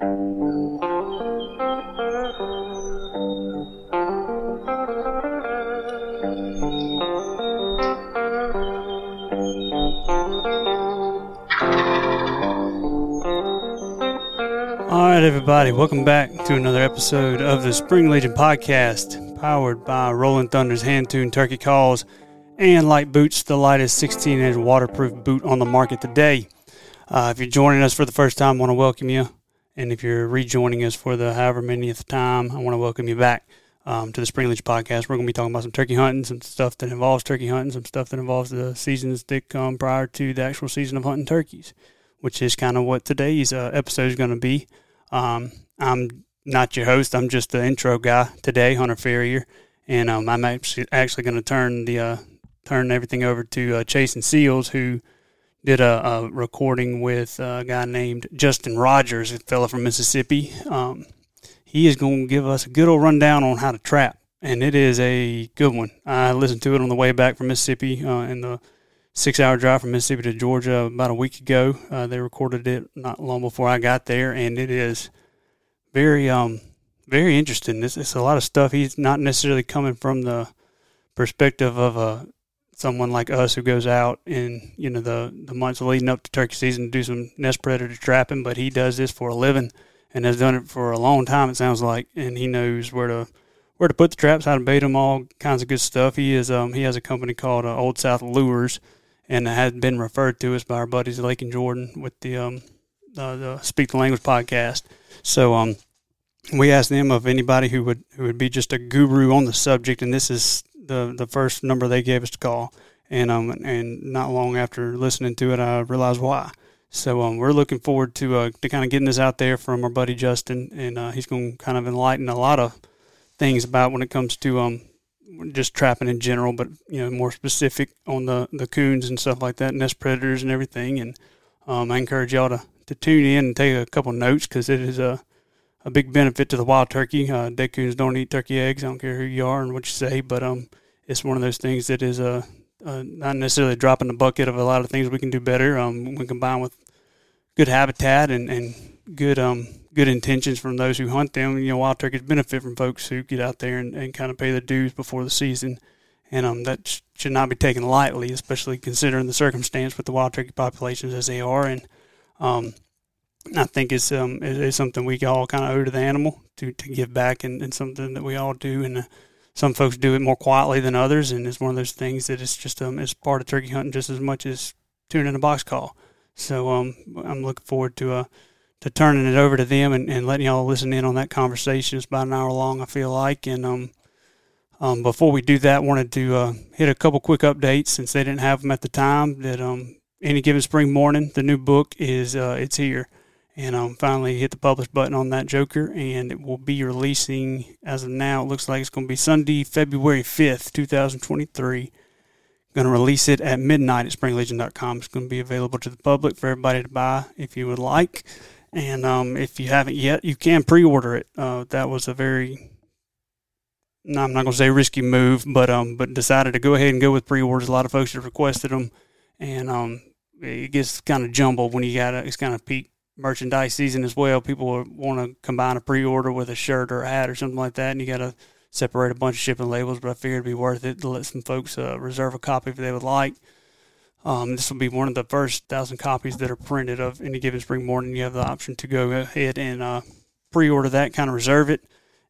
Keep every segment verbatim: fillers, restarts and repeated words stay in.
Alright everybody, welcome back to another episode of the Spring Legion podcast, powered by Rolling Thunder's hand-tuned turkey calls and Lite Boots, the lightest sixteen inch waterproof boot on the market today. Uh, if you're joining us for the first time, I want to welcome you. And if you're rejoining us for the however manyth time, I want to welcome you back um, to the Spring Legion podcast. We're going to be talking about some turkey hunting, some stuff that involves turkey hunting, some stuff that involves the seasons that come prior to the actual season of hunting turkeys, which is kind of what today's uh, episode is going to be. Um, I'm not your host. I'm just the intro guy today, Hunter Farrior. And um, I'm actually, actually going to turn the uh, turn everything over to uh, Chase and Seals, who did a, a recording with a guy named Justin Rogers, a fella from Mississippi. Um, he is going to give us a good old rundown on how to trap, and it is a good one. I listened to it on the way back from Mississippi uh, in the six-hour drive from Mississippi to Georgia about a week ago. Uh, they recorded it not long before I got there, and it is very, um, very interesting. It's, it's a lot of stuff. He's not necessarily coming from the perspective of a someone like us who goes out in, you know, the, the months leading up to turkey season to do some nest predator trapping, but he does this for a living and has done it for a long time, it sounds like, and he knows where to where to put the traps, how to bait them, all kinds of good stuff. He is um he has a company called uh, Old South Lures, and has been referred to us by our buddies Lake and Jordan with the um uh, the Speak the Language podcast. So um we asked them of anybody who would who would be just a guru on the subject, and this is the the first number they gave us to call, and um and not long after listening to it, I realized why. So um we're looking forward to uh to kind of getting this out there from our buddy Justin, and uh, he's going to kind of enlighten a lot of things about when it comes to um just trapping in general, but you know more specific on the the coons and stuff like that, nest predators and everything. And um I encourage y'all to to tune in and take a couple notes, because it is a a big benefit to the wild turkey. Uh, dead coons don't eat turkey eggs. I don't care who you are and what you say, but um, it's one of those things that is uh, uh, not necessarily dropping the bucket of a lot of things we can do better. Um, when combined with good habitat and, and good um good intentions from those who hunt them, you know, wild turkeys benefit from folks who get out there and, and kind of pay the dues before the season. And um, that sh- should not be taken lightly, especially considering the circumstance with the wild turkey populations as they are. And um. I think it's um it's something we all kind of owe to the animal to, to give back, and, and something that we all do. And uh, some folks do it more quietly than others, and it's one of those things that it's just um it's part of turkey hunting just as much as tuning in a box call. So um I'm looking forward to uh to turning it over to them and, and letting y'all listen in on that conversation. It's about an hour long, I feel like. And um um before we do that, wanted to uh, hit a couple quick updates since they didn't have them at the time. That um Any Given Spring Morning, the new book is uh it's here. And um, finally hit the publish button on that joker, and it will be releasing, as of now, it looks like it's going to be Sunday, February fifth, two thousand twenty-three. Going to release it at midnight at spring legion dot com. It's going to be available to the public for everybody to buy if you would like. And um, if you haven't yet, you can pre-order it. Uh, that was a very, no, I'm not going to say risky move, but um, but decided to go ahead and go with pre-orders. A lot of folks have requested them, and um, it gets kind of jumbled when you got it. It's kind of peak merchandise season as well. People want to combine a pre-order with a shirt or a hat or something like that, and you got to separate a bunch of shipping labels, but I figured it'd be worth it to let some folks uh, reserve a copy if they would like. Um, this will be one of the first thousand copies that are printed of Any Given Spring Morning. You have the option to go ahead and uh, pre-order that, kind of reserve it,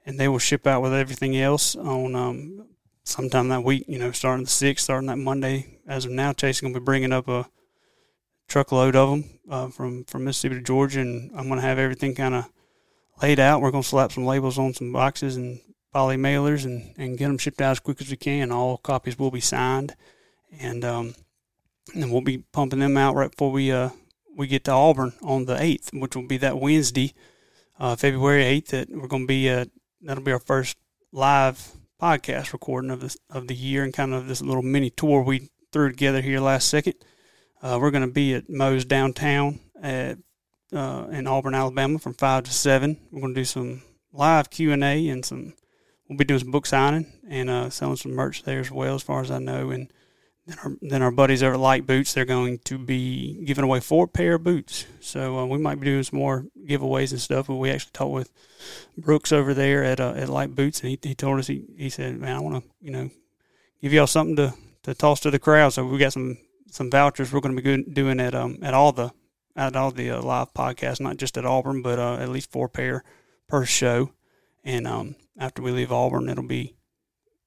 and they will ship out with everything else on um, sometime that week, you know, starting the sixth, starting that Monday. As of now, Chase is going to be bringing up a truckload of them uh, from, from Mississippi to Georgia, and I'm going to have everything kind of laid out. We're going to slap some labels on some boxes and poly mailers and, and get them shipped out as quick as we can. All copies will be signed, and um, and we'll be pumping them out right before we uh we get to Auburn on the eighth, which will be that Wednesday, uh, February eighth. That we're going to be uh that'll be our first live podcast recording of this of the year, and kind of this little mini tour we threw together here last second. Uh, we're going to be at Moe's downtown at uh, in Auburn, Alabama, from five to seven. We're going to do some live Q and A, and some we'll be doing some book signing and uh, selling some merch there as well, as far as I know. And Then our, then our buddies over at Lite Boots, they're going to be giving away four pair of boots. So uh, we might be doing some more giveaways and stuff, but we actually talked with Brooks over there at uh, at Lite Boots, and he, he told us, he, he said, man, I want to, you know, give y'all something to, to toss to the crowd. So we got some, some vouchers we're going to be good, doing at um at all the at all the uh, live podcasts, not just at Auburn, but uh, at least four pair per show. And um after we leave Auburn, it'll be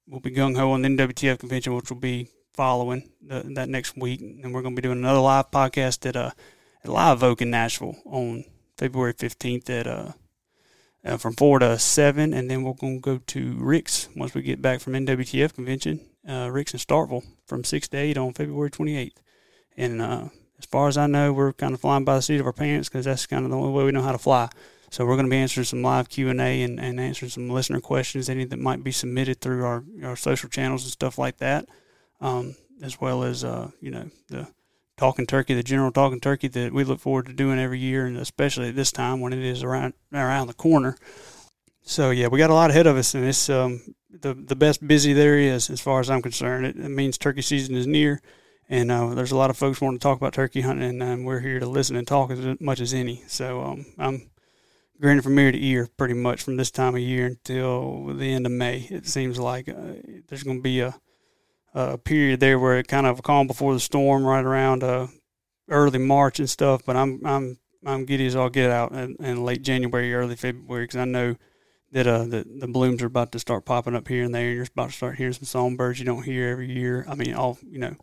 we'll be gung-ho on the N W T F convention, which will be following the, that next week, and we're going to be doing another live podcast at uh at Live Oak in Nashville on February fifteenth at uh, uh from four to seven, and then we're going to go to Rick's once we get back from N W T F convention, uh Rick's in Starkville from six to eight on February twenty-eighth. And uh as far as I know, we're kind of flying by the seat of our pants because that's kind of the only way we know how to fly. So we're going to be answering some live Q and A and, and answering some listener questions, any that might be submitted through our our social channels and stuff like that. Um, as well as, uh, you know, the talking turkey, the general talking turkey that we look forward to doing every year, and especially at this time when it is around around the corner. So, yeah, we got a lot ahead of us, and it's um, the, the best busy there is as far as I'm concerned. It, it means turkey season is near, and uh, there's a lot of folks wanting to talk about turkey hunting, and um, we're here to listen and talk as much as any. So um, I'm grinning from ear to ear pretty much from this time of year until the end of May. It seems like uh, there's going to be a a uh, period there where it kind of calmed before the storm right around uh, early March and stuff, but I'm I'm I'm giddy as all get out in, in late January, early February, because I know that uh the, the blooms are about to start popping up here and there, and you're about to start hearing some songbirds you don't hear every year. I mean, all you know,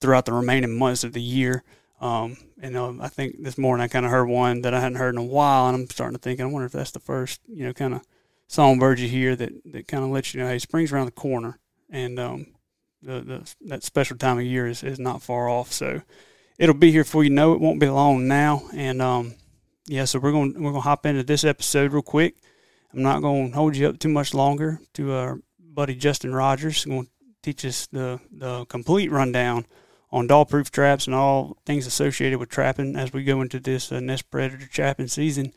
throughout the remaining months of the year. Um, and uh, I think this morning I kind of heard one that I hadn't heard in a while, and I'm starting to think, I wonder if that's the first, you know, kind of songbird you hear that, that kind of lets you know, hey, spring's around the corner, and um. The, the that special time of year is, is not far off, so it'll be here before you know it. Won't be long now, and um, yeah. So we're gonna we're gonna hop into this episode real quick. I'm not gonna hold you up too much longer. To our buddy Justin Rogers, who's gonna teach us the the complete rundown on doll-proof traps and all things associated with trapping as we go into this uh, nest predator trapping season.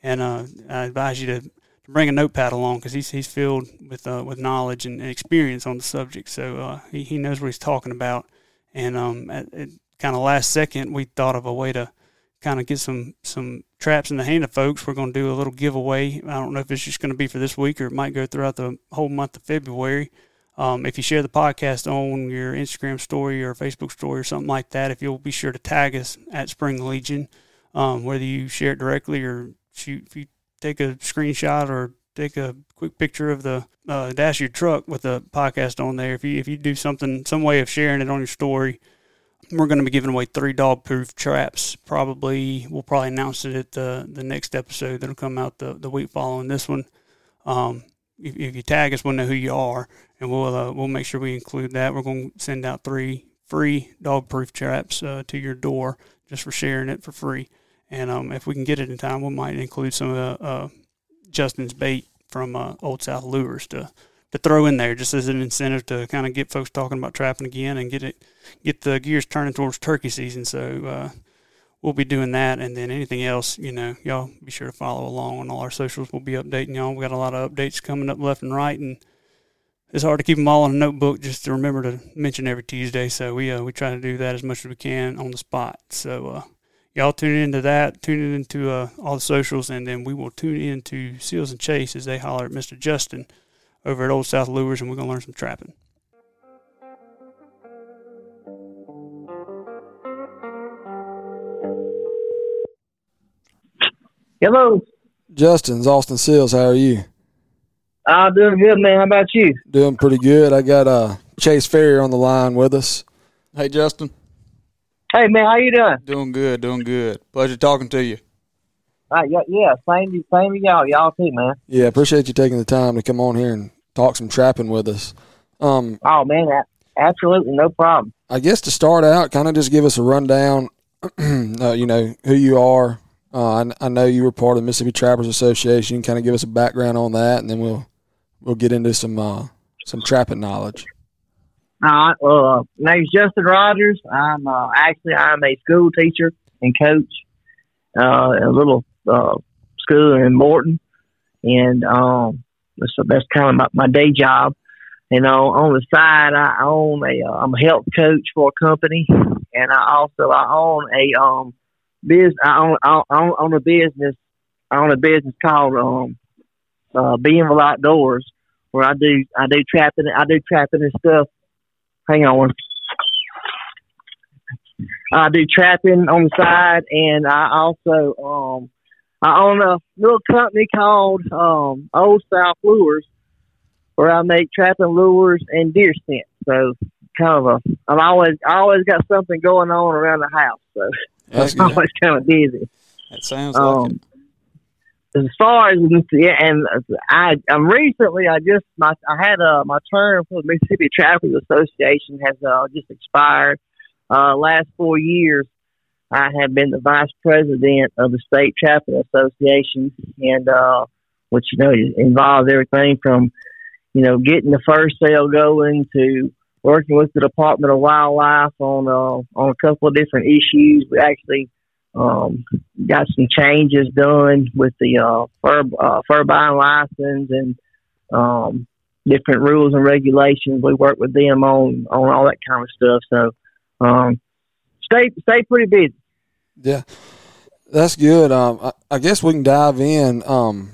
And uh, I advise you to. bring a notepad along, because he's he's filled with uh, with knowledge and, and experience on the subject, so uh, he he knows what he's talking about. And um, at, at kind of last second, we thought of a way to kind of get some some traps in the hand of folks. We're going to do a little giveaway. I don't know if it's just going to be for this week or it might go throughout the whole month of February. Um, if you share the podcast on your Instagram story or Facebook story or something like that, if you'll be sure to tag us at Spring Legion, um, whether you share it directly or shoot if you. Take a screenshot or take a quick picture of the uh, dash of your truck with the podcast on there. If you if you do something, some way of sharing it on your story, we're going to be giving away three dog-proof traps. Probably we'll probably announce it at the the next episode that'll come out the, the week following this one. Um, if, if you tag us, we'll know who you are, and we'll uh, we'll make sure we include that. We're going to send out three free dog-proof traps uh, to your door just for sharing it for free. And um, if we can get it in time, we might include some of uh, uh, Justin's bait from uh, Old South Lures to, to throw in there, just as an incentive to kind of get folks talking about trapping again and get it get the gears turning towards turkey season. So uh, we'll be doing that, and then anything else, you know, y'all be sure to follow along on all our socials. We'll be updating y'all. We got a lot of updates coming up left and right, and it's hard to keep them all in a notebook just to remember to mention every Tuesday. So we uh, we try to do that as much as we can on the spot. So. Uh, Y'all tune into that, tune into uh, all the socials, and then we will tune into Seals and Chase as they holler at Mister Justin over at Old South Lures, and we're going to learn some trapping. Hello. Justin's Austin Seals. How are you? I'm uh, doing good, man. How about you? Doing pretty good. I got uh, Chase Farrior on the line with us. Hey, Justin. Hey, man, how you doing? Doing good, doing good. Pleasure talking to you. Uh, yeah, yeah, same to, same to y'all, y'all too, man. Yeah, appreciate you taking the time to come on here and talk some trapping with us. Um, oh, man, absolutely, no problem. I guess to start out, kind of just give us a rundown, uh, you know, who you are. Uh, I, I know you were part of the Mississippi Trappers Association. Kind of give us a background on that, and then we'll we'll get into some, uh, some trapping knowledge. Uh, uh, my name's Justin Rogers. I'm uh, actually I'm a school teacher and coach uh, at a little uh, school in Morton, and um, so that's kind of my, my day job. You know, on the side, I own a, uh, I'm a health coach for a company, and I also, I own a, um, business, I own, I own, I own a business, I own a business called, um, uh, B M B Outdoors, where I do, I do trapping, I do trapping and stuff. Hang on. I do trapping on the side, and I also, um, I own a little company called, um, Old South Lures, where I make trapping lures and deer scent. So kind of a, I'm always, I always got something going on around the house. So that's I'm good. Always kind of busy. That sounds um, like it. As far as, yeah, and I, I'm recently, I just, my, I had a, my term for the Mississippi Trappers Association has uh, just expired. Uh, last four years, I have been the vice president of the State Trapping Association, and, uh, which, you know, involves everything from, you know, getting the first sale going to working with the Department of Wildlife on uh, on a couple of different issues. We actually um, got some changes done with the uh, fur uh, fur buying license and um, different rules and regulations. We work with them on, on all that kind of stuff. So um, stay stay pretty busy. Yeah, that's good. Um, I, I guess we can dive in. Um,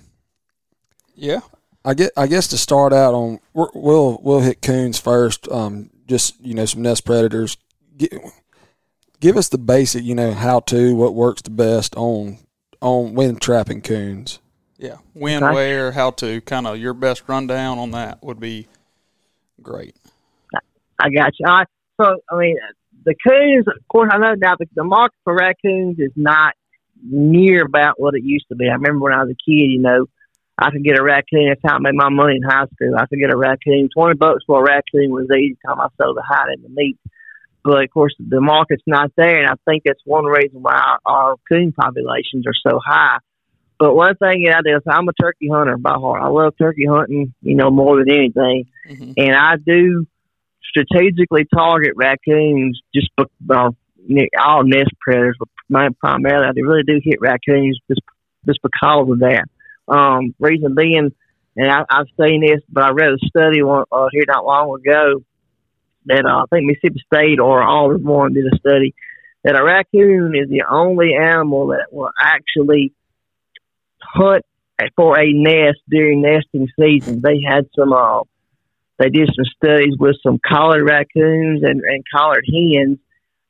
yeah. I get. I guess to start out on, we'll we'll hit coons first. Um, just you know, some nest predators. Give, give us the basic, you know, how to, what works the best on on when trapping coons. Yeah, when, okay. where, how to, kind of your best rundown on that would be great. I got you. I, so I mean, the coons. Of course, I know now the, the market for raccoons is not near about what it used to be. I remember when I was a kid, you know. I could get a raccoon. That's how I made my money in high school. I could get a raccoon. twenty bucks for a raccoon was the easy time I sold the hide and the meat. But, of course, the market's not there, and I think that's one reason why our, our coon populations are so high. But one thing that I do is I'm a turkey hunter by heart. I love turkey hunting, you know, more than anything. Mm-hmm. And I do strategically target raccoons, just uh, all nest predators, but primarily I really do hit raccoons just, just because of that. Um, reason being, and I, I've seen this, but I read a study one, uh, here not long ago that uh, I think Mississippi State or Auburn one did a study that a raccoon is the only animal that will actually hunt for a nest during nesting season. They had some, uh, they did some studies with some collared raccoons and, and collared hens,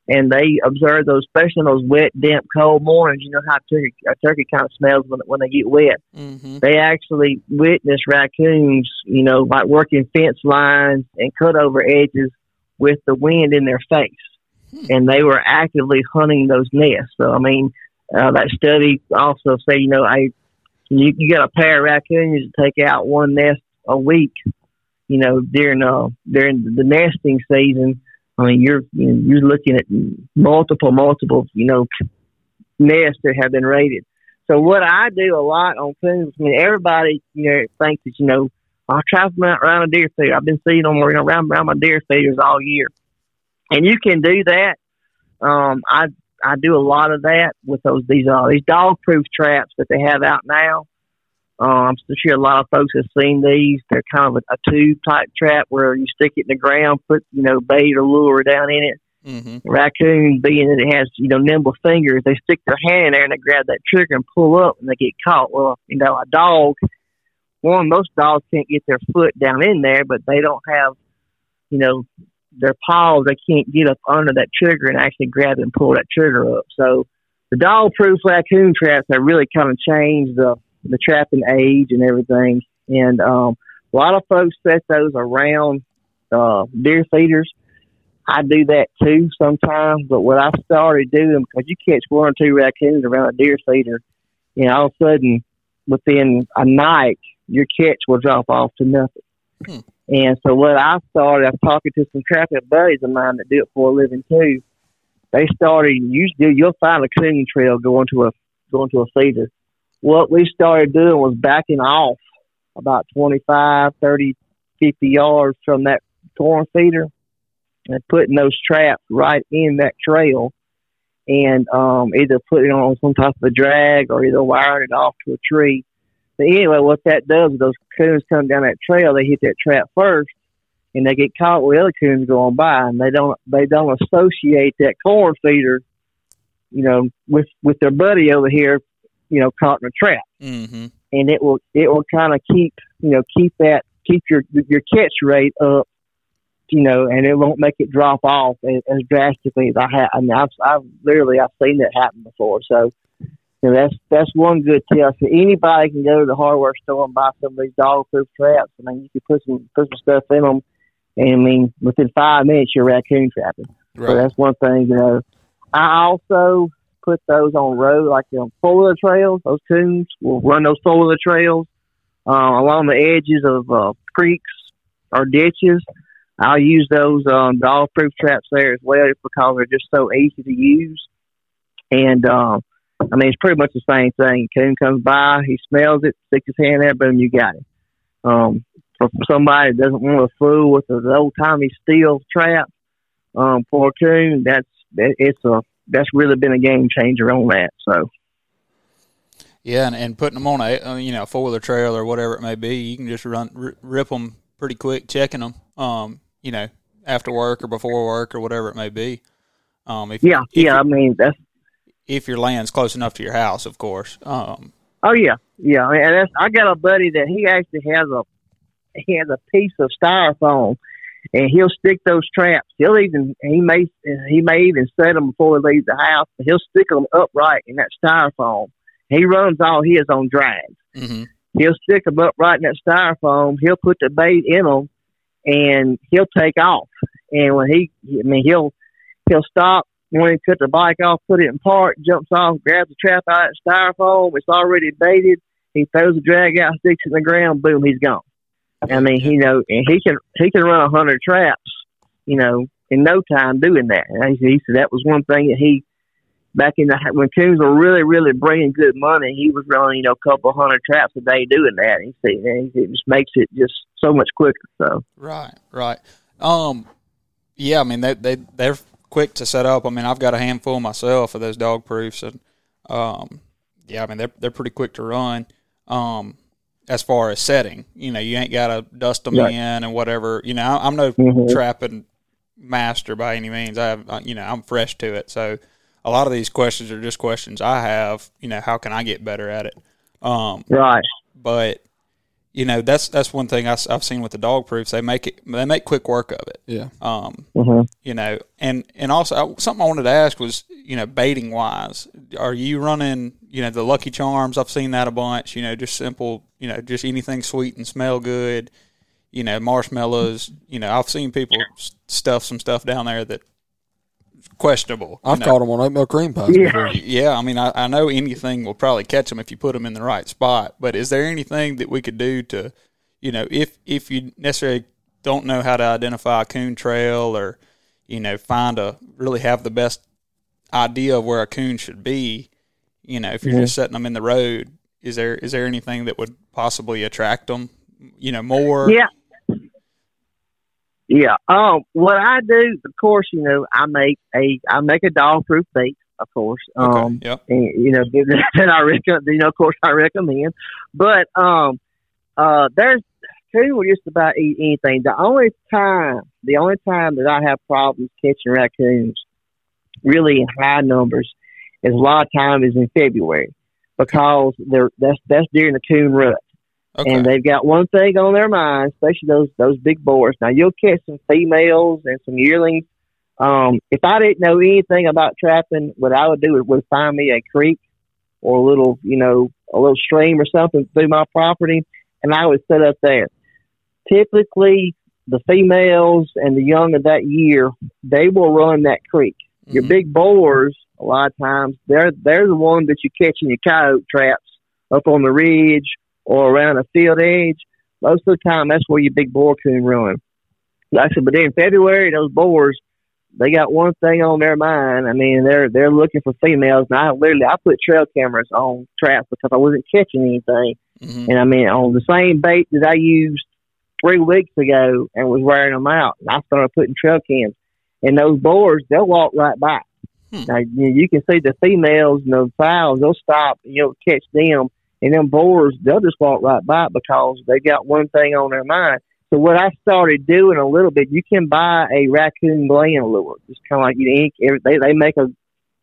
and they observed those, especially on those wet, damp, cold mornings. You know how turkey, a turkey kind of smells when when they get wet. Mm-hmm. They actually witnessed raccoons, you know, like working fence lines and cut-over edges with the wind in their face. Mm-hmm. And they were actively hunting those nests. So, I mean, uh, that study also said, you know, I, you, you got a pair of raccoons to take out one nest a week, you know, during uh, during the nesting season. I mean, you're you're looking at multiple, multiple, you know, nests that have been raided. So what I do a lot on coons, I mean, everybody, you know, thinks that, you know, I'll trap them out around a deer feeder. I've been seeing them around, around my deer feeders all year. And you can do that. Um, I I do a lot of that with those these uh, these dog-proof traps that they have out now. Uh, I'm sure a lot of folks have seen these. They're kind of a, a tube-type trap where you stick it in the ground, put, you know, bait or lure down in it. Mm-hmm. Raccoon, being that it has, you know, nimble fingers, they stick their hand in there and they grab that trigger and pull up and they get caught. Well, you know, a dog, one, most dogs can't get their foot down in there, but they don't have, you know, their paws. They can't get up under that trigger and actually grab and pull that trigger up. So the dog-proof raccoon traps have really kind of changed the the trapping age and everything. And um, a lot of folks set those around uh, deer feeders. I do that too sometimes, but what I started doing, because you catch one or two raccoons around a deer feeder, you know, all of a sudden, within a night, your catch will drop off to nothing. Hmm. And so what I started, I was talking to some trapping buddies of mine that do it for a living too. They started, usually you'll find a coon trail going to a, going to a feeder. What we started doing was backing off about twenty-five, thirty, fifty yards from that corn feeder and putting those traps right in that trail and um, either putting it on some type of a drag or either wiring it off to a tree. But anyway, what that does is those coons come down that trail, they hit that trap first, and they get caught with other coons going by, and they don't they don't associate that corn feeder, you know, with with their buddy over here, you know, caught in a trap. Mm-hmm. And it will it will kind of keep you know keep that keep your your catch rate up, you know, and it won't make it drop off as, as drastically as I have. I mean, I've, I've literally I've seen that happen before. So, you know, that's that's one good tip. So anybody can go to the hardware store and buy some of these dog-proof traps. I mean, you can put some put some stuff in them, and I mean, within five minutes you're raccoon trapping. Right. So that's one thing. You know, I also put those on road, like on you know, four-wheeler trails. Those coons will run those four-wheeler trails uh, along the edges of uh, creeks or ditches. I'll use those um, dog-proof traps there as well because they're just so easy to use. And, uh, I mean, it's pretty much the same thing. Coon comes by, he smells it, sticks his hand there, boom, you got it. Um, for somebody that doesn't want to fool with an old-timey steel trap um, for a coon, that's, it's a, that's really been a game-changer on that. So. Yeah, and, and putting them on a you know, four-wheeler trail or whatever it may be, you can just run r- rip them pretty quick, checking them. Um, you know, after work or before work or whatever it may be. Um, if, yeah, if yeah, I mean, that's if your land's close enough to your house, of course. Um, oh yeah, yeah. I mean, and that's, I got a buddy that he actually has a he has a piece of styrofoam, and he'll stick those traps. He'll even he may he may even set them before he leaves the house. But he'll stick them upright in that styrofoam. He runs all his on drags. Mm-hmm. He'll stick them upright in that styrofoam. He'll put the bait in them. And he'll take off, and when he, I mean, he'll he'll stop when he cut the bike off, put it in park, jumps off, grabs the trap out of the styrofoam. It's already baited. He throws the drag out, sticks it in the ground, boom, he's gone. I mean, you know, and he can he can run a hundred traps, you know, in no time doing that. And he, he said that was one thing that he back in the when coons were really really bringing good money, he was running you know a couple hundred traps a day doing that. And he said, and it just makes it just so much quicker. So right, right. Um, yeah, I mean they they they're quick to set up. I mean I've got a handful myself of those dog proofs, and um, yeah, I mean they're they're pretty quick to run. Um, as far as setting, you know, you ain't got to dust them right. in and whatever. You know, I, I'm no mm-hmm. trapping master by any means. I have, you know, I'm fresh to it, so a lot of these questions are just questions I have. You know, how can I get better at it? Um, right, but. You know, that's that's one thing I, I've seen with the dog proofs. They make it, they make quick work of it. Yeah. Um. Mm-hmm. You know, and and also I, something I wanted to ask was, you know, baiting wise, are you running, you know, the Lucky Charms? I've seen that a bunch. You know, just simple, you know, just anything sweet and smell good. You know, marshmallows. You know, I've seen people stuff some stuff down there that questionable. I've know. caught them on oatmeal cream pies. Yeah. Before. Yeah, I mean, I, I know anything will probably catch them if you put them in the right spot. But is there anything that we could do to, you know, if if you necessarily don't know how to identify a coon trail or, you know, find a really have the best idea of where a coon should be, you know, if you're mm-hmm. just setting them in the road, is there is there anything that would possibly attract them, you know, more? Yeah. Yeah. Um. What I do, of course, you know, I make a I make a dog-proof bait, of course. Um. Okay, yep. And, you know, that I recommend. You know, of course, I recommend. But um, uh, there's coon will just about eat anything. The only time, the only time that I have problems catching raccoons, really in high numbers, is a lot of time is in February because they're that's that's during the coon rut. Okay. And they've got one thing on their mind, especially those those big boars. Now, you'll catch some females and some yearlings. Um, if I didn't know anything about trapping, what I would do is would find me a creek or a little, you know, a little stream or something through my property, and I would set up there. Typically, the females and the young of that year, they will run that creek. Mm-hmm. Your big boars, a lot of times, they're, they're the ones that you catch in your coyote traps up on the ridge or around a field edge. Most of the time, that's where your big boar coon run. Like I said, but then in February, those boars, they got one thing on their mind. I mean, they're they're looking for females. And I literally, I put trail cameras on traps because I wasn't catching anything. Mm-hmm. And I mean, on the same bait that I used three weeks ago and was wearing them out, and I started putting trail cams. And those boars, they'll walk right by. Hmm. Now, you can see the females and the fowls, they'll stop, you'll catch them. And them boars, they'll just walk right by because they got one thing on their mind. So what I started doing a little bit, you can buy a raccoon gland lure. Just kind of like you ink. They they make a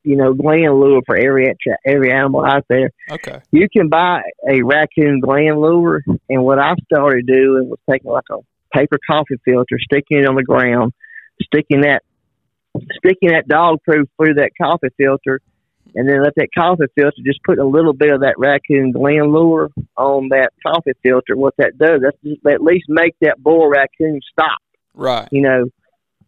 you know gland lure for every every animal out there. Okay. You can buy a raccoon gland lure, and what I started doing was taking like a paper coffee filter, sticking it on the ground, sticking that sticking that dog proof through that coffee filter, and then let that coffee filter just put a little bit of that raccoon gland lure on that coffee filter. What that does, that's just at least make that bull raccoon stop. Right. You know,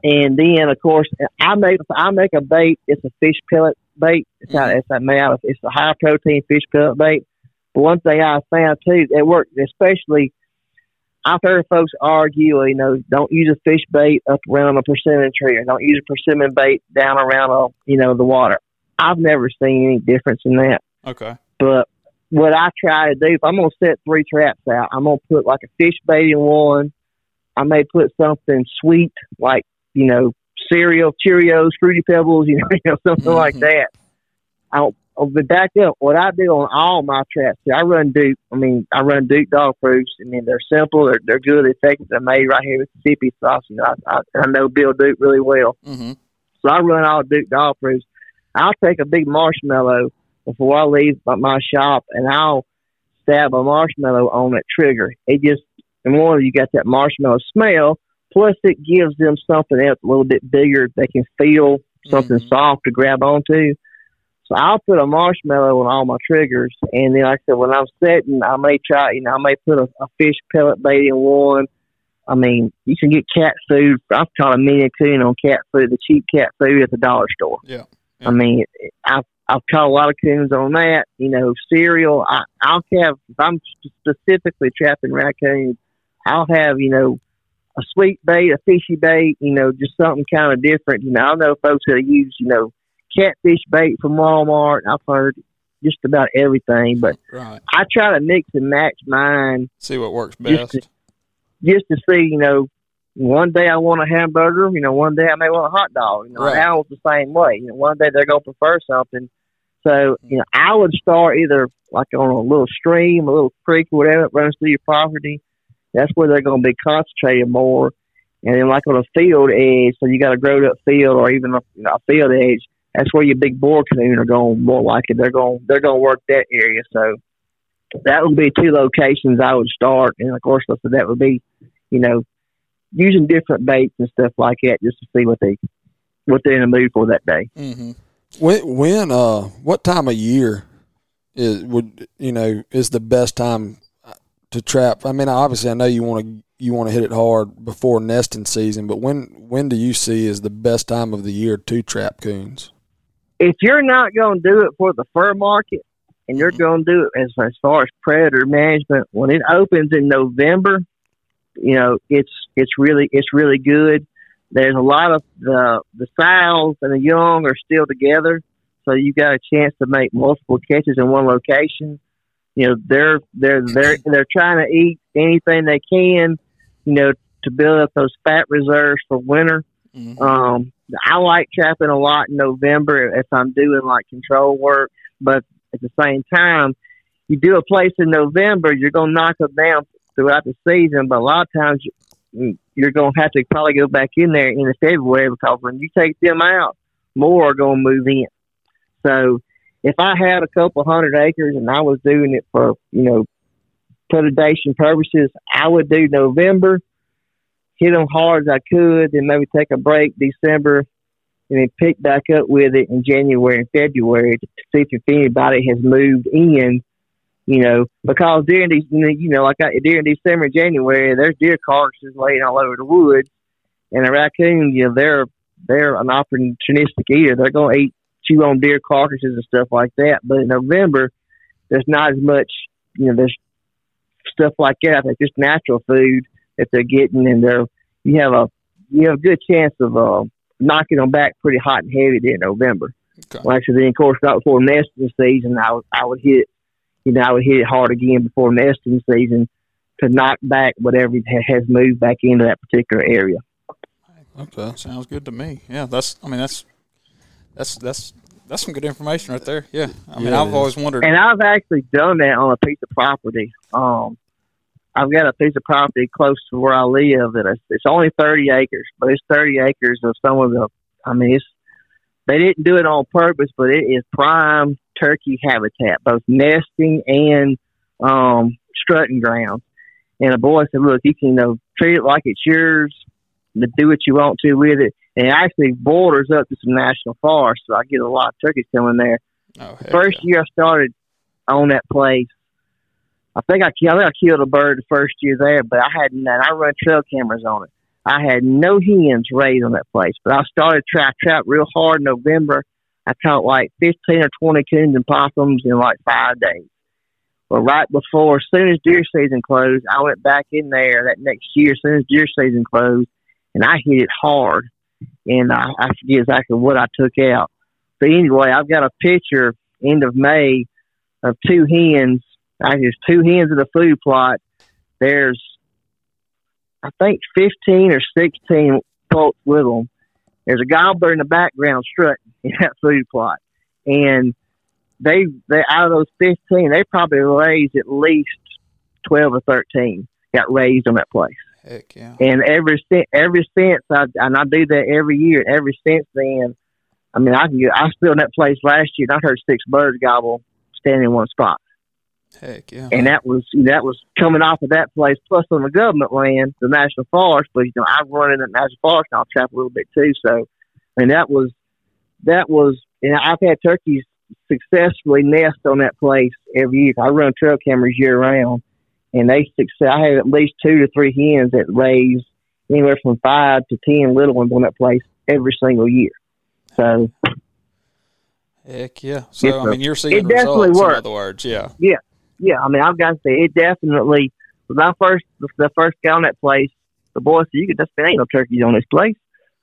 and then, of course, I make I make a bait. It's a fish pellet bait. It's, mm-hmm. not, it's not made out of, it's a high-protein fish pellet bait. But one thing I found, too, it worked, especially, I've heard folks argue, you know, don't use a fish bait up around a persimmon tree, or don't use a persimmon bait down around, a, you know, the water. I've never seen any difference in that. Okay. But what I try to do, if I'm going to set three traps out, I'm going to put like a fish bait in one. I may put something sweet, like, you know, cereal, Cheerios, Fruity Pebbles, you know, you know something mm-hmm. like that. I'll, I'll be back up. What I do on all my traps, see, I run Duke. I mean, I run Duke dog proofs. I mean, they're simple. They're they're good. They're effective. They're made right here in Mississippi. So, you know, I, I, I know Bill Duke really well. Mm-hmm. So I run all Duke dog proofs. I'll take a big marshmallow before I leave my shop, and I'll stab a marshmallow on that trigger. It just, the more you got that marshmallow smell, plus it gives them something else a little bit bigger. They can feel something mm-hmm. soft to grab onto. So I'll put a marshmallow on all my triggers, and then, like I said, when I'm setting, I may try, you know, I may put a, a fish pellet bait in one. I mean, you can get cat food. I've caught a mini coon on cat food, the cheap cat food at the dollar store. Yeah. Yeah. I mean, I've, I've caught a lot of coons on that, you know, cereal. I, I'll have, if I'm specifically trapping raccoons, I'll have, you know, a sweet bait, a fishy bait, you know, just something kind of different. You know, I know folks that use, you know, catfish bait from Walmart. I've heard just about everything, but right. I try to mix and match mine. See what works best. Just to, just to see, you know, one day I want a hamburger, you know, one day I may want a hot dog. You know, right. Owls the same way. You know, one day they're going to prefer something. So, you know, I would start either like on a little stream, a little creek, or whatever that runs through your property. That's where they're going to be concentrated more. And then like on a field edge, so you got a grown-up field or even a, you know, a field edge, that's where your big boar coon are going more like it. They're going, they're going to work that area. So that would be two locations I would start. And, of course, so that would be, you know, using different baits and stuff like that just to see what they what they're in the mood for that day. Mm-hmm. When when uh what time of year is would you know is the best time to trap? I mean, obviously I know you want to you want to hit it hard before nesting season, but when when do you see is the best time of the year to trap coons? If you're not going to do it for the fur market and you're going to do it as as far as predator management, when it opens in November. You know, it's it's really it's really good. There's a lot of the the sows and the young are still together, so you got a chance to make multiple catches in one location. You know, they're they're they're they're trying to eat anything they can, you know, to build up those fat reserves for winter. Mm-hmm. Um, I like trapping a lot in November if I'm doing like control work, but at the same time, you do a place in November, you're gonna knock them down throughout the season, but a lot of times you're going to have to probably go back in there in February because when you take them out, more are going to move in. So if I had a couple hundred acres and I was doing it for, you know, predation purposes, I would do November, hit them hard as I could, then maybe take a break December and then pick back up with it in January and February to see if anybody has moved in. You know, because during these, you know, like I, during December, January, there's deer carcasses laying all over the woods, and a raccoon, you know, they're they're an opportunistic eater. They're gonna eat, chew on deer carcasses and stuff like that. But in November, there's not as much, you know, there's stuff like that. It's just natural food that they're getting, and they're you have a you have a good chance of uh, knocking them back pretty hot and heavy during November. Okay. Well, actually, then of course, right before nesting season, I would, I would hit. You know, I would hit it hard again before nesting season to knock back whatever has moved back into that particular area. Okay, sounds good to me. Yeah, that's. I mean, that's that's that's that's some good information right there. Yeah, I mean, yeah, I've always wondered, and I've actually done that on a piece of property. Um, I've got a piece of property close to where I live, and it's, it's only thirty acres, but it's thirty acres of some of the, I mean, it's, they didn't do it on purpose, but it is prime turkey habitat, both nesting and um, strutting grounds. And a boy said, look, you can, you know, treat it like it's yours, but do what you want to with it. And it actually borders up to some national forests, so I get a lot of turkeys coming there. Oh, the first yeah. year I started on that place, I think I, I think I killed a bird the first year there, but I had none. I run trail cameras on it. I had no hens raised on that place, but I started trap trap real hard in November. I caught like fifteen or twenty coons and possums in like five days. Well, right before, as soon as deer season closed, I went back in there that next year, as soon as deer season closed, and I hit it hard. And I, I forget exactly what I took out. But anyway, I've got a picture, end of May, of two hens. I there's two hens in the food plot. There's, I think, fifteen or sixteen folks with them. There's a gobbler in the background strutting in that food plot. And they, they out of those fifteen, they probably raised at least twelve or thirteen got raised on that place. Heck yeah. And ever since, ever since I, and I do that every year, and ever since then, I mean, I can, I was still in that place last year, and I heard six birds gobble standing in one spot. Heck yeah. And that was, that was coming off of that place, plus on the government land, the national forest. But you know, I've run in the national forest, and I'll trap a little bit too. So, I mean, that was, that was, and I've had turkeys successfully nest on that place every year. I run trail cameras year round, and they success. I had at least two to three hens that raised anywhere from five to ten little ones on that place every single year. So, heck yeah. So I mean, you're seeing results. In other words, yeah, yeah. Yeah, I mean, I've got to say, it definitely, when I first, the first guy on that place, the boy said, you could just, there ain't no turkeys on this place.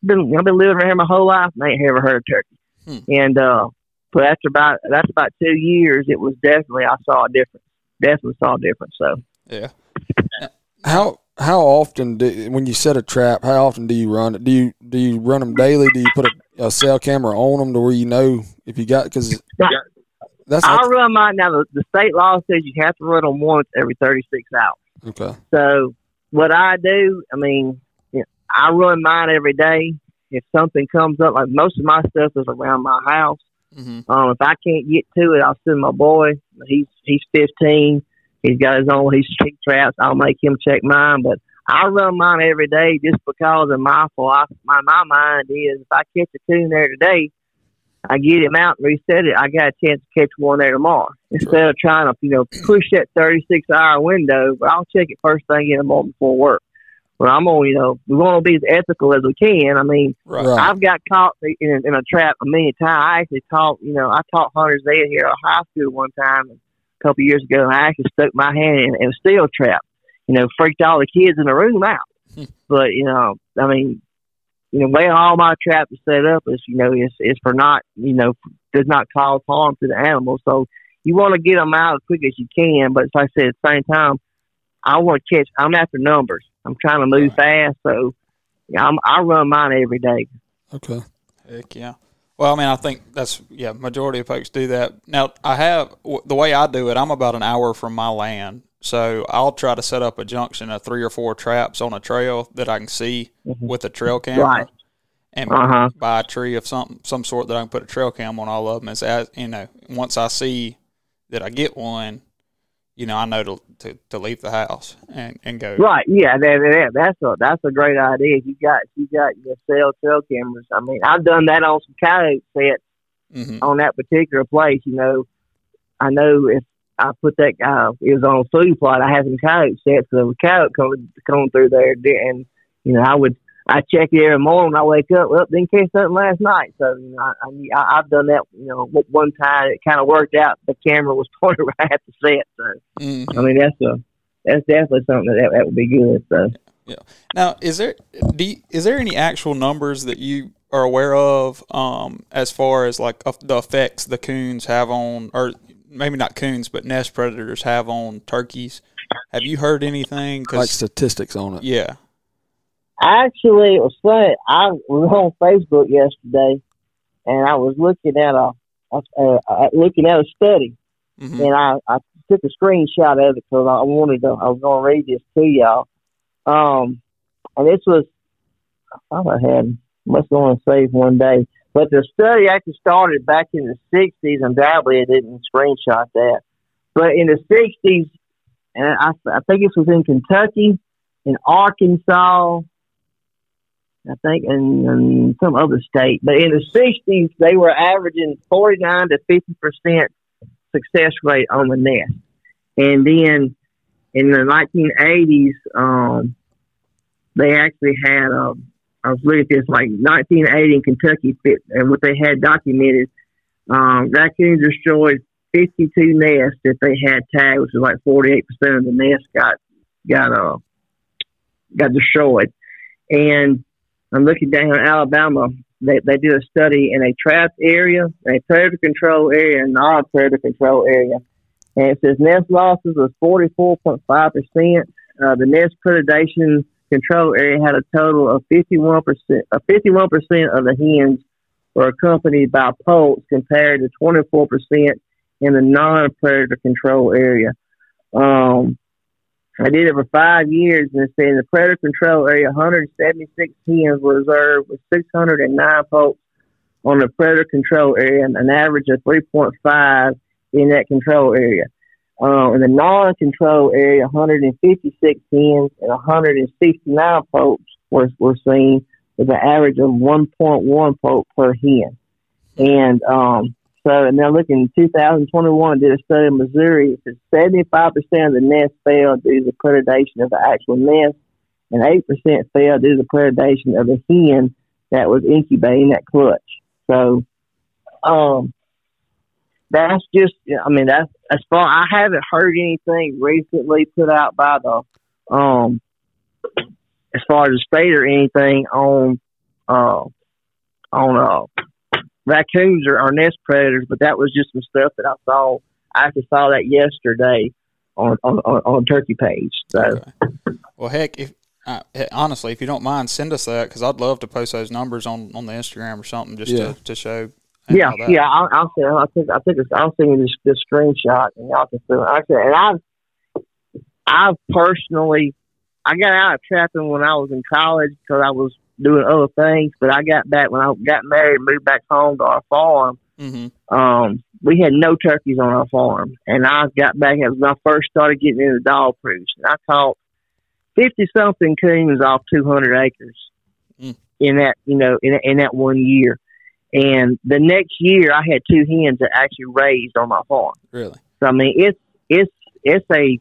I've been, I've been living around here my whole life, and I ain't ever heard of turkey. Hmm. And, uh, but after about, that's about two years, it was definitely, I saw a difference. Definitely saw a difference, so. Yeah. How, how often do, when you set a trap, how often do you run it? Do you, do you run them daily? Do you put a, a cell camera on them to where you know if you got, cause. Not, That's I'll run mine. Now, the, the state law says you have to run them once every thirty-six hours. Okay. So, what I do, I mean, you know, I run mine every day. If something comes up, like most of my stuff is around my house. Mm-hmm. Um, if I can't get to it, I'll send my boy. He's he's fifteen. He's got his own, he's check traps. I'll make him check mine. But I run mine every day just because of my, I, my, my mind is if I catch a coon there today, I get him out and reset it, I got a chance to catch one there tomorrow. Instead of trying to, you know, push that thirty-six hour window, but I'll check it first thing in the morning before work. But I'm going to, you know, we want to be as ethical as we can. I mean, right. I've got caught in, in a trap a million times. I actually taught, you know, I taught hunters there here at high school one time a couple of years ago, and I actually stuck my hand in, in a steel trap. You know, freaked all the kids in the room out. But, you know, I mean, you know, way all my traps are set up is, you know, is is for not, you know, does not cause harm to the animals. So you want to get them out as quick as you can. But like I said, at the same time, I want to catch. I'm after numbers. I'm trying to move right. fast. So yeah, I'm, I run mine every day. Okay. Heck yeah. Well, I mean, I think that's, yeah, majority of folks do that. Now, I have, the way I do it, I'm about an hour from my land. So I'll try to set up a junction of three or four traps on a trail that I can see mm-hmm. with a trail camera right. and uh-huh. buy a tree of some, some sort that I can put a trail cam on all of them. As, as, you know, once I see that I get one, you know, I know to to, to leave the house and, and go. Right. Yeah. That, that, that's a, that's a great idea. You got, you got your cell trail cameras. I mean, I've done that on some coyote sets mm-hmm. on that particular place. You know, I know if, I put that guy, it was on a food plot. I had some coyote sets, so the coyote coming, coming through there. And, you know, I would, I check it every morning. I wake up, well, didn't catch something last night. So, you know, I, I, I've done that, you know, one time. It kind of worked out. The camera was pointed right at the set. So, mm-hmm. I mean, that's a, that's definitely something that, that would be good. So, yeah. Now, is there, do you, is there any actual numbers that you are aware of um, as far as like the effects the coons have on, or, maybe not coons, but nest predators have on turkeys? Have you heard anything? Cause, like statistics on it? Yeah. Actually, it was funny. I was on Facebook yesterday, and I was looking at a, a, a looking at a study, mm-hmm. and I, I took a screenshot of it because I wanted to, I was going to read this to y'all. Um, and this was, I thought I had, must have only saved one day. But the study actually started back in the sixties, and badly I didn't screenshot that. But in the sixties, and I, I think this was in Kentucky, in Arkansas, I think, and, and some other state. But in the sixties, they were averaging forty-nine to fifty percent success rate on the nest. And then in the nineteen eighties, um, they actually had, a, I was looking at this, like nineteen eighty in Kentucky, and what they had documented, um, raccoons destroyed fifty-two nests that they had tagged, which is like forty-eight percent of the nests got got uh, got destroyed. And I'm looking down in Alabama. They they did a study in a trap area, a predator control area, and non-predator control area. And it says nest losses was forty-four point five percent. Uh, the nest predation control area had a total of fifty-one percent. Uh, fifty-one percent of the hens were accompanied by poults compared to twenty-four percent in the non-predator control area. Um, I did it for five years, and it said in the predator control area, one hundred seventy-six hens were observed with six hundred nine poults on the predator control area, and an average of three point five in that control area. Uh, in the non-control area, one hundred fifty-six hens and one hundred sixty-nine poults were, were seen with an average of one point one poult per hen. And um, so, and now looking in two thousand twenty-one, did a study in Missouri. It said seventy-five percent of the nests failed due to predation of the actual nest, and eight percent failed due to predation of the hen that was incubating that clutch. So, um, that's just, I mean, that's as far, I haven't heard anything recently put out by the, um, as far as the state or anything on, uh, on, uh, raccoons are, are nest predators, but that was just some stuff that I saw. I just saw that yesterday on on, on, on Turkey Page. So, okay. Well, heck, if uh, honestly, if you don't mind, send us that because I'd love to post those numbers on, on the Instagram or something just yeah. to, to show. Yeah, yeah, I'll, I'll send. I think I think I'll send you this, this screenshot and y'all can see it. I said, and I've I've personally, I got out of trapping when I was in college because I was doing other things, but I got back when I got married, moved back home to our farm. Mm-hmm. Um, we had no turkeys on our farm, and I got back as when I first started getting into dog proofs. I caught fifty something coons off two hundred acres mm. in that you know in in that one year, and the next year I had two hens that actually raised on my farm. Really? So I mean, it's it's it's a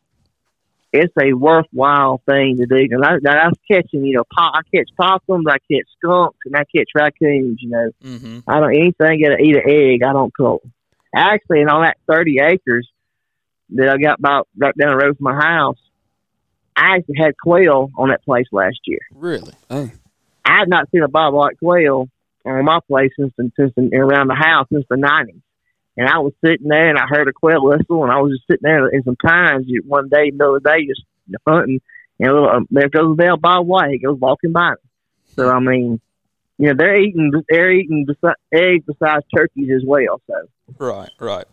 It's a worthwhile thing to do. And I, I was catching, you know, pop, I catch possums, I catch skunks, and I catch raccoons, you know. Mm-hmm. I don't, anything that'll eat an egg, I don't cook. Actually, and on that thirty acres that I got about right down the road from my house, I actually had quail on that place last year. Really? Oh. I had not seen a bob-white quail on my place since, since around the house since the nineties. And I was sitting there, and I heard a quail whistle, and I was just sitting there. And sometimes, one day, middle of the day, just hunting, and a little, um, there goes Bell Bob White. He goes walking by me. So I mean, you know, they're eating, they're eating besi- eggs besides turkeys as well. So right, right.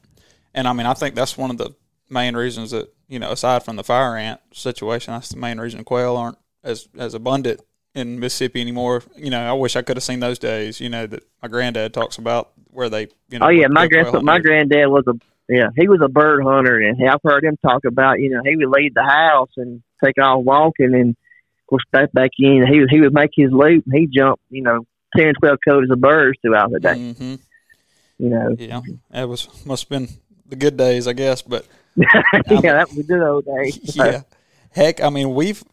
And I mean, I think that's one of the main reasons that you know, aside from the fire ant situation, that's the main reason quail aren't as as abundant in Mississippi anymore. You know, I wish I could have seen those days, you know, that my granddad talks about where they, you know. Oh, yeah, my granddad, my granddad was a, yeah, he was a bird hunter, and I've heard him talk about, you know, he would leave the house and take off walking, and, of course, back, back in, he, he would make his loop, and he'd jump, you know, ten, twelve coats of birds throughout the day. Mm-hmm. You know. Yeah, that was, must have been the good days, I guess, but. Yeah, I mean, that was the good old days. Yeah. Heck, I mean, we've,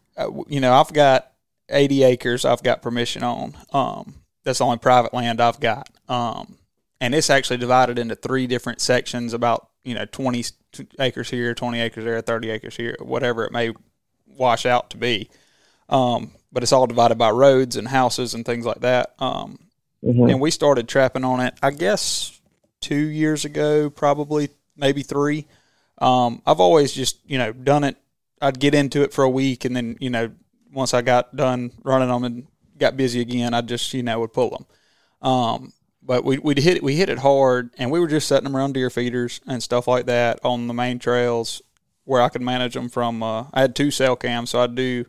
you know, I've got eighty acres I've got permission on. Um, that's the only private land I've got. Um, and it's actually divided into three different sections, about, you know, twenty acres here, twenty acres there, thirty acres here, whatever it may wash out to be. Um, but it's all divided by roads and houses and things like that. Um, mm-hmm. And we started trapping on it, I guess, two years ago, probably, maybe three. Um, I've always just, you know, done it. I'd get into it for a week and then, you know, once I got done running them and got busy again, I just, you know, would pull them. Um, but we we hit it, we hit it hard, and we were just setting them around deer feeders and stuff like that on the main trails. where I could manage them from. Uh, I had two cell cams, so I'd do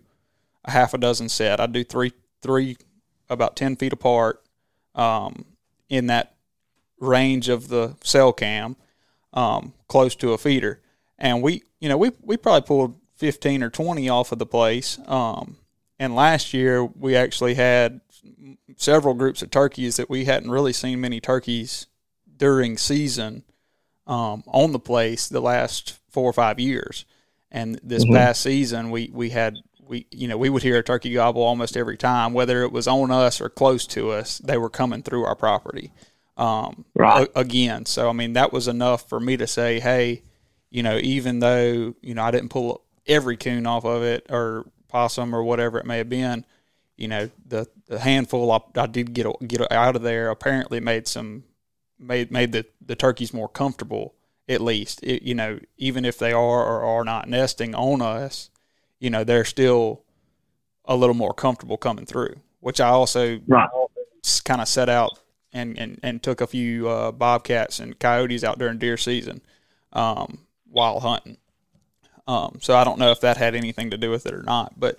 a half a dozen set. I'd do three, three about ten feet apart um, in that range of the cell cam, um, close to a feeder. And we, you know, we, we probably pulled fifteen or twenty off of the place. Um, and last year we actually had several groups of turkeys that we hadn't really seen many turkeys during season um, on the place the last four or five years. And this mm-hmm. past season we, we had, we, you know, we would hear a turkey gobble almost every time, whether it was on us or close to us, they were coming through our property. Um, right. a- again. So, I mean, that was enough for me to say, hey, you know, even though, you know, I didn't pull every coon off of it or possum or whatever it may have been, you know, the, the handful I, I did get, get out of there apparently made some, made, made the, the turkeys more comfortable, at least, it, you know, even if they are or are not nesting on us, you know, they're still a little more comfortable coming through, which I also right. kind of set out and, and, and took a few uh, bobcats and coyotes out during deer season um, while hunting. Um, so I don't know if that had anything to do with it or not, but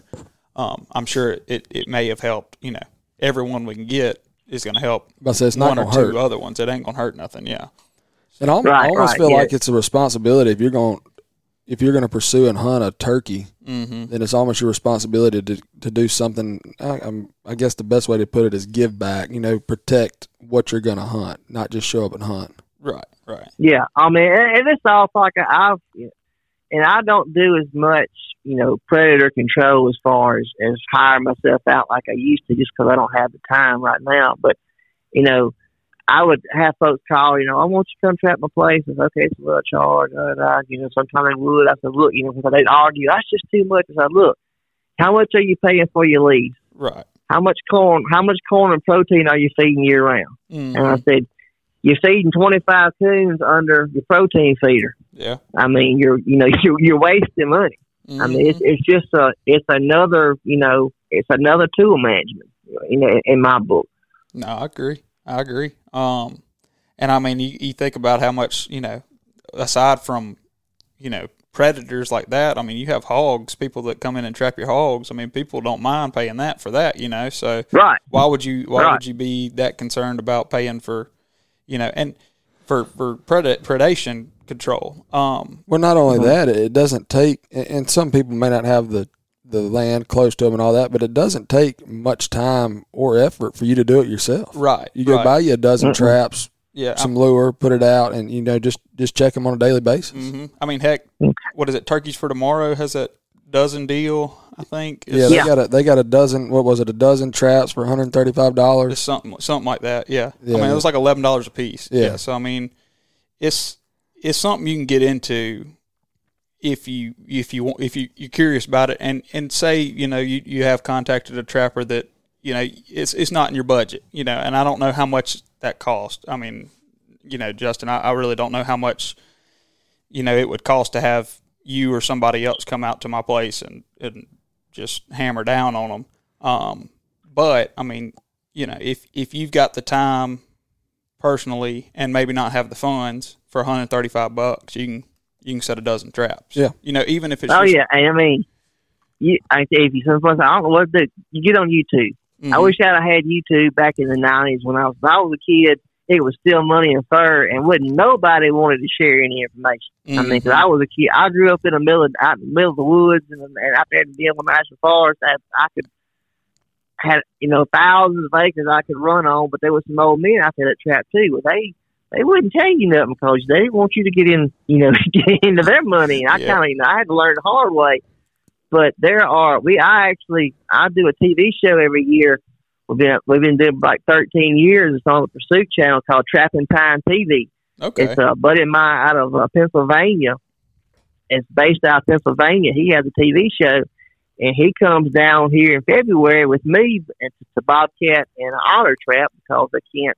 um, I'm sure it, it may have helped. You know, everyone we can get is going to help. But so it's not one or hurt. Two other ones. It ain't going to hurt nothing. Yeah. And I almost, right, I almost right, feel yeah. like it's a responsibility if you're going if you're going to pursue and hunt a turkey, mm-hmm. then it's almost your responsibility to to do something. I, I'm, I guess the best way to put it is give back. You know, protect what you're going to hunt, not just show up and hunt. Right. Right. Yeah. I mean, and it's all like I've. And I don't do as much, you know, predator control as far as, as hire myself out like I used to just because I don't have the time right now. But, you know, I would have folks call, you know, I want you to come trap my place. I said, okay, it's a little charge. Uh, you know, sometimes they would. I said, look, you know, because they'd argue, that's just too much. I said, look, how much are you paying for your lease? Right. How much corn, how much corn and protein are you feeding year round? Mm-hmm. And I said, you're feeding twenty-five coons under your protein feeder. Yeah, I mean, you're you know you're, you're wasting money. Mm-hmm. I mean, it's, it's just a it's another you know it's another tool management you know, in, in my book. No, I agree. I agree. Um, and I mean, you, you think about how much you know aside from you know predators like that. I mean, you have hogs, people that come in and trap your hogs. I mean, people don't mind paying that for that. You know, so right. Why would you Why right. would you be that concerned about paying for? You know, and for for predation control. Um, well, not only that, it doesn't take, and some people may not have the, the land close to them and all that, but it doesn't take much time or effort for you to do it yourself. Right. You go right. buy you a dozen mm-hmm. traps, yeah, some I'm, lure, put it out, and, you know, just, just check them on a daily basis. Mm-hmm. I mean, heck, what is it, Turkeys for Tomorrow has that dozen deal, I think. Yeah, they yeah. got a they got a dozen. What was it? A dozen traps for one hundred thirty-five dollars. Something something like that. Yeah. yeah. I mean, it was like eleven dollars a piece. Yeah. yeah. So I mean, it's it's something you can get into if you if you want if you you're curious about it, and and say you know you, you have contacted a trapper that you know it's it's not in your budget. You know, and I don't know how much that cost. I mean, you know, Justin, I, I really don't know how much you know it would cost to have you or somebody else come out to my place and, and just hammer down on them. Um, but I mean, you know, if, if you've got the time personally and maybe not have the funds for one hundred thirty-five bucks, you can, you can set a dozen traps. Yeah. You know, even if it's, oh just, yeah. And I mean, you, I if you sometimes I don't know what to do. You get on YouTube. Mm-hmm. I wish I'd have had YouTube back in the nineties when I was, when I was a kid. It was still money and fur, and wouldn't nobody wanted to share any information. Mm-hmm. I mean, because I was a kid, I grew up in the middle of, out in the middle of the woods, and, and out there in the National Forest. I, I could had you know thousands of acres I could run on, but there was some old men out there that trapped too. Well, they they wouldn't tell you nothing because they didn't want you to get in, you know, get into their money. And I yeah. kind of, you know, I had to learn the hard way. But there are we. I actually I do a T V show every year. We've been, we've been doing for like thirteen years. It's on the Pursuit Channel called Trapping Pine T V. Okay. It's a buddy of mine out of uh, Pennsylvania. It's based out of Pennsylvania. He has a T V show, and he comes down here in February with me to bobcat and an otter trap because they can't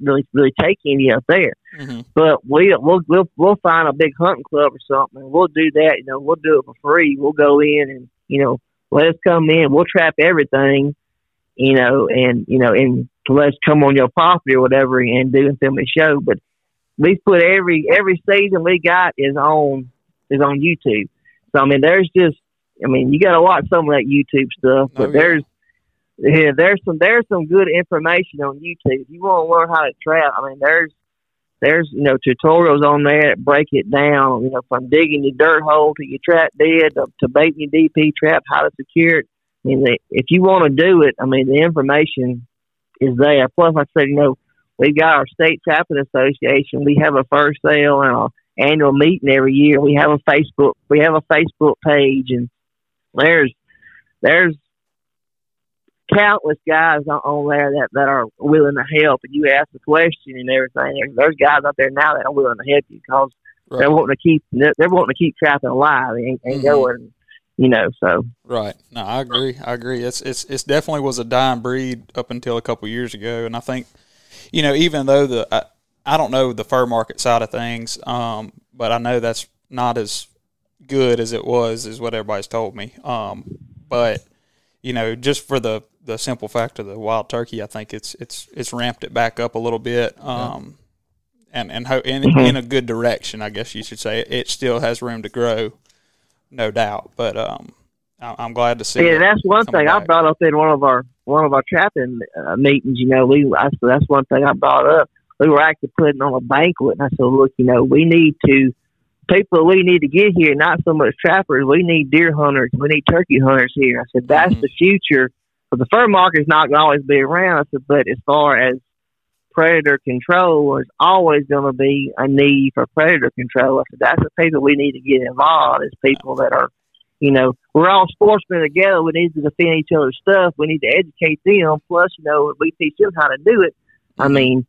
really really take any up there. Mm-hmm. But we, we'll, we'll we'll find a big hunting club or something, and we'll do that. You know, we'll do it for free. We'll go in and, you know, let us come in. We'll trap everything. You know, and, you know, and let's come on your property or whatever and do and film a show. But we put every, every season we got is on is on YouTube. So, I mean, there's just, I mean, you got to watch some of that YouTube stuff, but oh, yeah. there's, yeah, there's some, there's some good information on YouTube. If you want to learn how to trap, I mean, there's, there's, you know, tutorials on there that break it down, you know, from digging your dirt hole to your trap bed to, to baiting your D P trap, how to secure it. I mean, if you want to do it, I mean, the information is there. Plus, like I said, you know, we got our State Trapping Association. We have a first sale and our annual meeting every year. We have a Facebook, we have a Facebook page, and there's, there's countless guys on, on there that, that are willing to help. And you ask a question and everything. There's guys out there now that are willing to help you because right. they're wanting to keep, they're wanting to keep trapping alive and, and mm-hmm. going. You know, so right. No, I agree. I agree. It's it's it's definitely was a dying breed up until a couple of years ago, and I think, you know, even though the I, I don't know the fur market side of things, um, but I know that's not as good as it was, is what everybody's told me. Um, but you know, just for the, the simple fact of the wild turkey, I think it's it's it's ramped it back up a little bit, um, yeah. and and ho- in, mm-hmm. in a good direction, I guess you should say. It, it still has room to grow. No doubt, but um, I'm glad to see. Yeah, that's one thing back. I brought up in one of our one of our trapping uh, meetings. You know, we I, that's one thing I brought up. We were actually putting on a banquet, and I said, "Look, you know, we need to people. We need to get here. Not so much trappers. We need deer hunters. We need turkey hunters here." I said, "That's mm-hmm. the future." But the fur market is not going to always be around. I said, "But as far as predator control, there's always going to be a need for predator control. I said, that's the people we need to get involved, is people that are, you know, we're all sportsmen together. We need to defend each other's stuff. We need to educate them. Plus, you know, we teach them how to do it. I mean,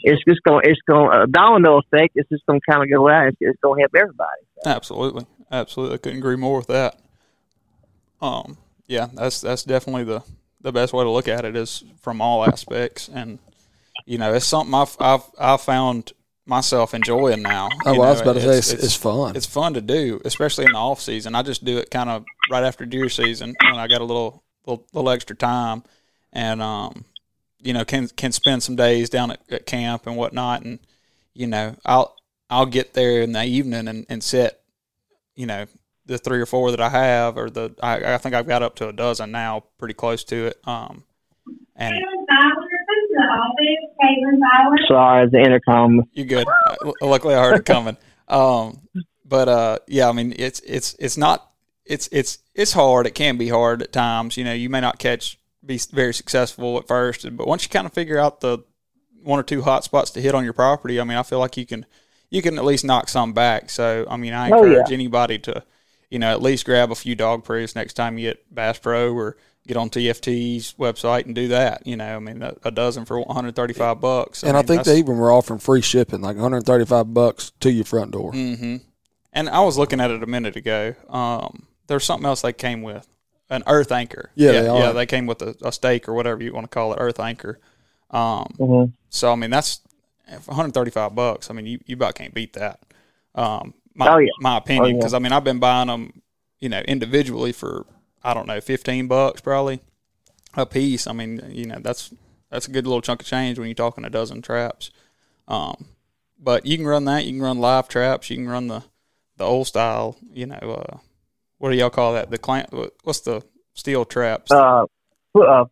it's just going, it's going, a domino effect. It's just going to kind of go out. It's, it's going to help everybody." Absolutely. Absolutely. I couldn't agree more with that. Um, yeah, that's, that's definitely the, the best way to look at it, is from all aspects. And, you know, it's something I've, I've, I've found myself enjoying now. Oh, well, I was about to say, it's, it's, it's fun. It's fun to do, especially in the off season. I just do it kind of right after deer season when I got a little little, little extra time, and um, you know, can can spend some days down at, at camp and whatnot. And you know, I'll I'll get there in the evening and, and set, you know, the three or four that I have, or the I, I think I've got up to a dozen now, pretty close to it. Um, and Sorry, the intercom. You're good. Luckily, I heard it coming. Um, but uh, yeah, I mean, it's it's it's not it's it's it's hard. It can be hard at times. You know, you may not catch, be very successful at first, but once you kind of figure out the one or two hot spots to hit on your property, I mean, I feel like you can you can at least knock some back. So, I mean, I encourage oh, yeah. anybody to, you know, at least grab a few dog proofs next time you get Bass Pro, or get on T F T's website and do that. You know, I mean, a, a dozen for one hundred thirty-five bucks. I and mean, I think they even were offering free shipping, like one hundred thirty-five bucks to your front door. Mm-hmm. And I was looking at it a minute ago. Um, there's something else they came with, an earth anchor. Yeah, yeah, they, yeah, they came with a, a stake or whatever you want to call it, earth anchor. Um, mm-hmm. So I mean, that's one hundred thirty-five bucks. I mean, you, you about can't beat that. Um, my oh, yeah. my opinion, because oh, yeah. I mean, I've been buying them, you know, individually for, I don't know, fifteen bucks probably a piece. I mean, you know, that's that's a good little chunk of change when you're talking a dozen traps. Um, but you can run that. You can run live traps. You can run the, the old style, you know, uh, what do y'all call that? The clamp, what's the steel traps? Uh, foot, uh,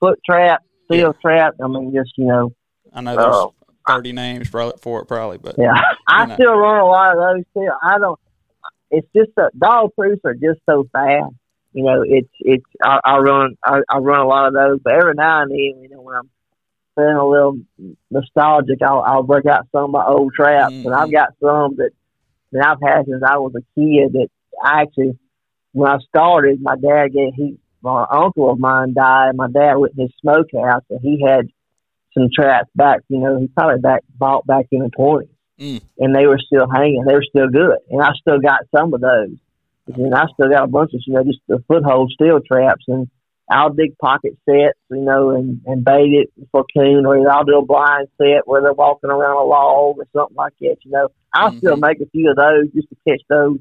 foot trap, steel yeah. trap. I mean, just, you know. I know there's uh, thirty names probably for it probably. But yeah, I you know. still run a lot of those too. I don't, it's just, uh, dog proofs are just so fast. You know, it's it's. I, I run I, I run a lot of those, but every now and then, you know, when I'm feeling a little nostalgic, I'll, I'll break out some of my old traps, mm-hmm. and I've got some that that I've had since I was a kid. That I actually, when I started, my dad gave he my uncle of mine died. My dad went in his smokehouse, and he had some traps back. You know, he probably back bought back in the twenties, mm. and they were still hanging. They were still good, and I still got some of those. And I still got a bunch of, you know, just the foothold steel traps, and I'll dig pocket sets, you know, and, and bait it for coon, or I'll do a blind set where they're walking around a log or something like that, you know. I'll mm-hmm. still make a few of those just to catch those,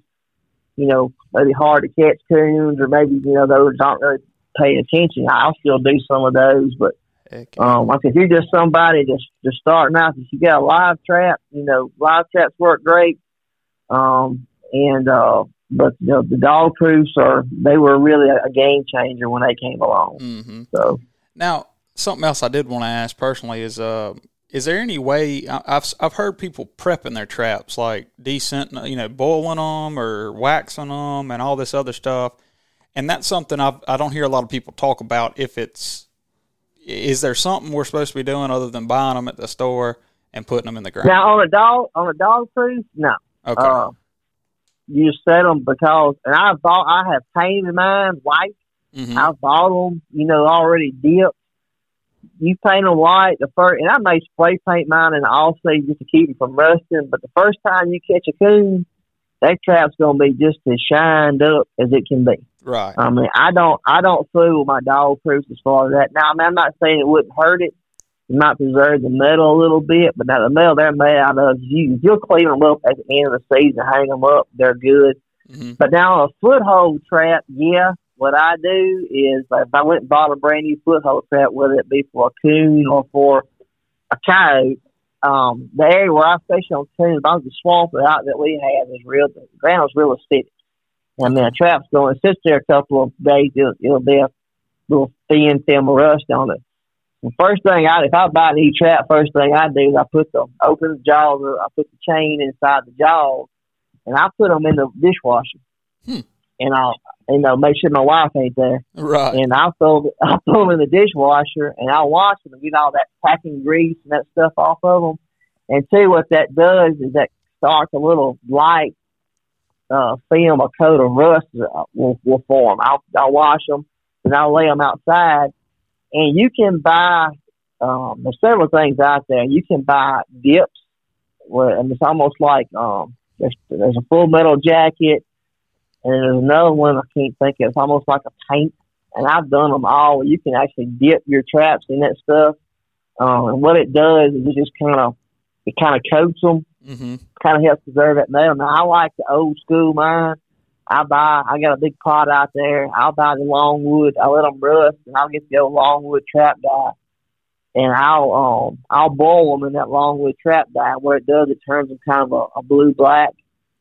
you know, maybe hard to catch coons, or maybe, you know, those aren't really paying attention. I'll still do some of those, but okay. um, like if you're just somebody just, just starting out, if you got a live trap, you know, live traps work great. Um, And, uh, but you know, the dog proofs are, they were really a game changer when they came along. Mm-hmm. So now something else I did want to ask personally is, uh, is there any way I've, I've heard people prepping their traps, like desenting, you know, boiling them or waxing them and all this other stuff. And that's something I've, I don't hear a lot of people talk about. If it's, is there something we're supposed to be doing other than buying them at the store and putting them in the ground? Now on a dog, on a dog proof, no. Okay. Uh, you set them because, and I've bought, I have painted mine white. Mm-hmm. I've bought them, you know, already dipped. You paint them white the first, and I may spray paint mine in the off season just to keep them from rusting. But the first time you catch a coon, that trap's gonna be just as shined up as it can be. Right. I mean, I don't, I don't fool my dog proofs as far as that. Now, I mean, I'm not saying it wouldn't hurt it. It might preserve the metal a little bit, but now the metal they're made out of, you, you'll clean them up at the end of the season, hang them up, they're good. Mm-hmm. But now on a foothold trap, yeah, what I do is if I went and bought a brand new foothold trap, whether it be for a coon or for a coyote, um, the area where I fish on coons, I was the swamp out that we have is real, the ground's real acidic. I mean, a trap's going to sit there a couple of days, it'll, it'll be a little thin film of rust on it. The first thing I, if I buy an E-trap, first thing I do is I put the, open the jaws, or I put the chain inside the jaws, and I put them in the dishwasher. Hmm. And I'll, you know, make sure my wife ain't there. Right. And I'll throw, I'll throw them in the dishwasher, and I'll wash them and get all that packing grease and that stuff off of them. And see what that does is that starts a little light uh, film, a coat of rust will, will form. I'll, I'll wash them, and I'll lay them outside. And you can buy, um, there's several things out there. You can buy dips, where, and it's almost like um, there's, there's a Full Metal Jacket, and there's another one I can't think of. It's almost like a paint, and I've done them all. You can actually dip your traps in that stuff, um, and what it does is it just kind of it kind of coats them, mm-hmm. kind of helps preserve that metal. Now I like the old school mine. I buy, I got a big pot out there. I'll buy the longwood. I let them rust, and I'll get the old longwood trap dye, and I'll um I'll boil them in that longwood trap dye. What it does, it turns them kind of a, a blue black.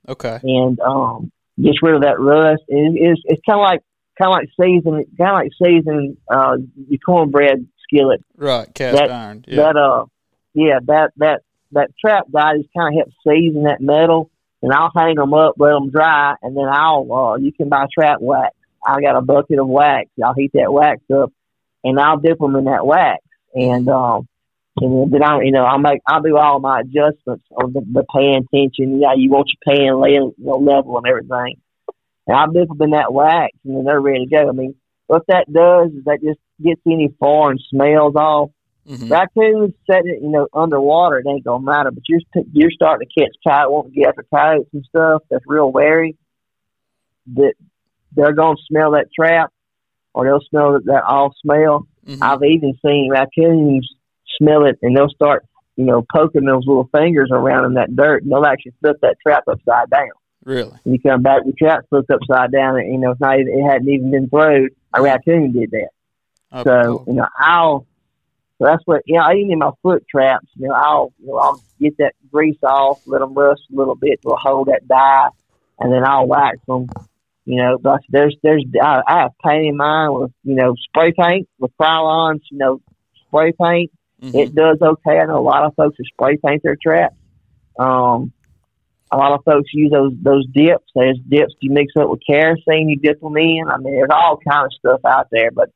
Okay. And um, gets rid of that rust. And it's it's kind of like kind of like seasoning, kind of like seasoning uh your cornbread skillet. Right, cast that, iron. Yeah. That uh, yeah, that that that trap dye just kind of helps season that metal. And I'll hang them up, let them dry, and then I'll, uh, you can buy trap wax. I got a bucket of wax. I'll heat that wax up, and I'll dip them in that wax. And, um, and then I, you know, I'll make, I'll do all my adjustments on the, the pan tension. Yeah, you want your pan laying, you know, level and everything. And I'll dip them in that wax, and then they're ready to go. I mean, what that does is that just gets any foreign smells off. Mm-hmm. Raccoons setting it, you know, underwater, it ain't gonna matter. But you're you're starting to catch coyotes, won't get after coyotes and stuff. That's real wary. That they're gonna smell that trap, or they'll smell that, that all smell. Mm-hmm. I've even seen raccoons smell it, and they'll start, you know, poking those little fingers around in that dirt, and they'll actually flip that trap upside down. Really? And you come back, the trap's flipped upside down, and you know it's not even, it hadn't even been thrown. A raccoon did that. Okay. So you know I'll. So that's what, you know, I even in my foot traps, you know, I'll, you know, I'll get that grease off, let them rust a little bit, to hold that dye, and then I'll wax them, you know, but there's, there's, I, I have painted mine with, you know, spray paint, with Krylons, you know, spray paint. Mm-hmm. It does okay. I know a lot of folks who spray paint their traps. Um, a lot of folks use those, those dips. There's dips you mix up with kerosene, you dip them in. I mean, there's all kind of stuff out there, but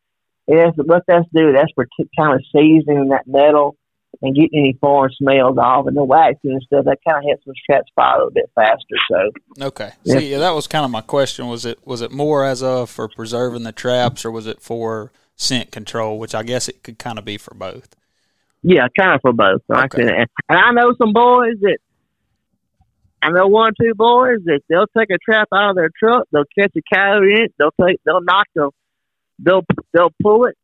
Yes, what that's do, that's for t- kind of seasoning that metal and getting any foreign smells off, and the waxing and stuff, that kind of helps those traps fire a little bit faster. So okay, yeah. See, yeah, that was kind of my question. Was it was it more as a for preserving the traps, or was it for scent control? Which I guess it could kind of be for both. Yeah, kind of for both. So okay. I can, and I know some boys that I know one or two boys that they'll take a trap out of their truck, they'll catch a coyote in it, they'll take, they'll knock them. They'll they'll pull it,